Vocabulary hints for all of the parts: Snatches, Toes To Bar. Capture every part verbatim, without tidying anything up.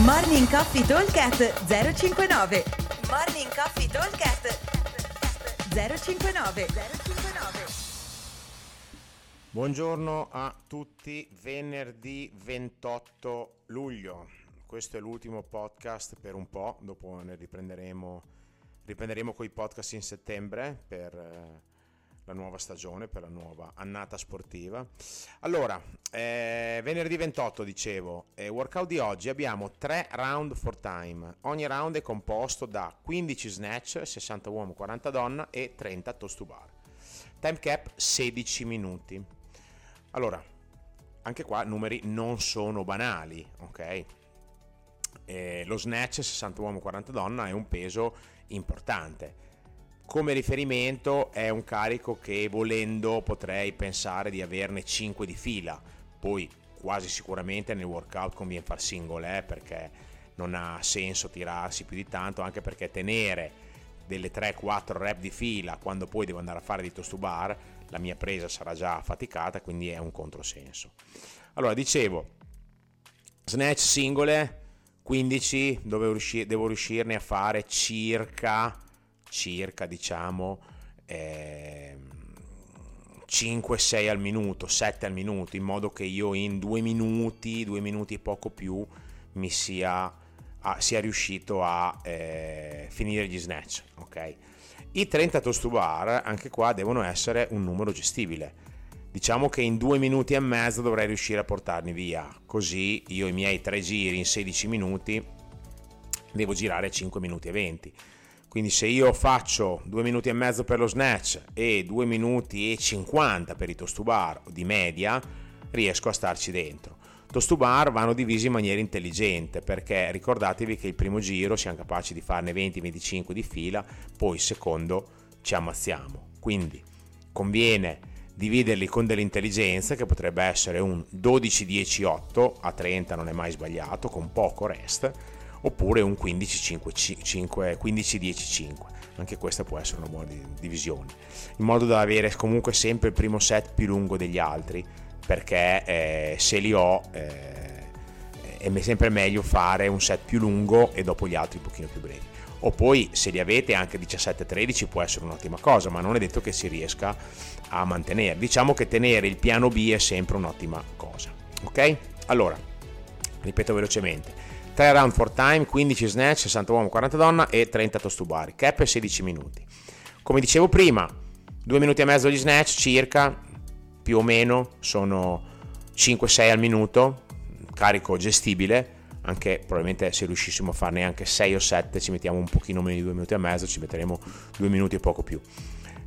Morning Coffee Talk zero cinquantanove. Morning Coffee Talk zero cinquantanove. Buongiorno a tutti, venerdì ventotto luglio. Questo è l'ultimo podcast per un po', dopo ne riprenderemo riprenderemo coi podcast in settembre per la nuova stagione, per la nuova annata sportiva. Allora, eh, venerdì ventotto dicevo, eh, workout di oggi abbiamo tre round for time. Ogni round è composto da quindici snatch, sessanta uomo, quaranta donna e trenta toes to bar. Time cap sedici minuti. Allora, anche qua numeri non sono banali, ok? Eh, lo snatch sessanta uomo, quaranta donna è un peso importante. Come riferimento è un carico che volendo potrei pensare di averne cinque di fila, poi quasi sicuramente nel workout conviene far single eh, perché non ha senso tirarsi più di tanto, anche perché tenere delle tre quattro rep di fila quando poi devo andare a fare di toes to bar la mia presa sarà già faticata, quindi è un controsenso. Allora, dicevo, snatch singole quindici, dove riusci- devo riuscirne a fare circa circa diciamo eh, cinque sei al minuto, sette al minuto, in modo che io in due minuti, due minuti e poco più mi sia, a, sia riuscito a eh, finire gli snatch, ok? I trenta toes to bar anche qua devono essere un numero gestibile. Diciamo che in due minuti e mezzo dovrei riuscire a portarli via, così io i miei tre giri in sedici minuti devo girare cinque minuti e venti. Quindi se io faccio due minuti e mezzo per lo snatch e due minuti e cinquanta per i toes to bar di media, riesco a starci dentro. Toes to bar vanno divisi in maniera intelligente, perché ricordatevi che il primo giro siamo capaci di farne venti venticinque di fila, poi il secondo ci ammazziamo. Quindi conviene dividerli con dell'intelligenza, che potrebbe essere un dodici dieci otto, a trenta non è mai sbagliato, con poco rest, oppure un quindici dieci cinque, anche questa può essere una buona divisione, in modo da avere comunque sempre il primo set più lungo degli altri, perché eh, se li ho eh, è sempre meglio fare un set più lungo e dopo gli altri un pochino più brevi, o poi se li avete anche diciassette tredici può essere un'ottima cosa, ma non è detto che si riesca a mantenere. Diciamo che tenere il piano B è sempre un'ottima cosa, ok? Allora, ripeto velocemente: tre round for time, quindici snatch, sessanta uomo, quaranta donna e trenta toes to bar, cap e sedici minuti. Come dicevo prima, due minuti e mezzo di snatch circa, più o meno sono cinque sei al minuto, carico gestibile, anche probabilmente se riuscissimo a farne anche sei o sette ci mettiamo un pochino meno di due minuti e mezzo, ci metteremo due minuti e poco più.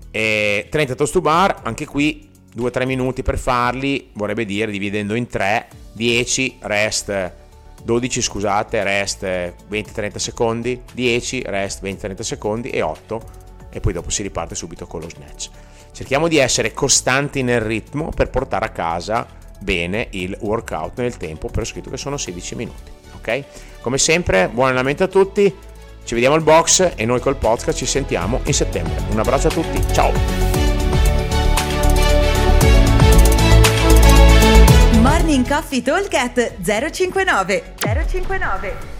E trenta toes to bar, anche qui due tre minuti per farli, vorrebbe dire dividendo in tre, dieci rest, dodici scusate, rest venti trenta secondi, dieci rest venti trenta secondi e otto, e poi dopo si riparte subito con lo snatch. Cerchiamo di essere costanti nel ritmo per portare a casa bene il workout nel tempo prescritto, che sono sedici minuti, ok? Come sempre, buon allenamento a tutti, ci vediamo al box e noi col podcast ci sentiamo in settembre. Un abbraccio a tutti, ciao! Morning Coffee Talk at zero cinquantanove. zero cinquantanove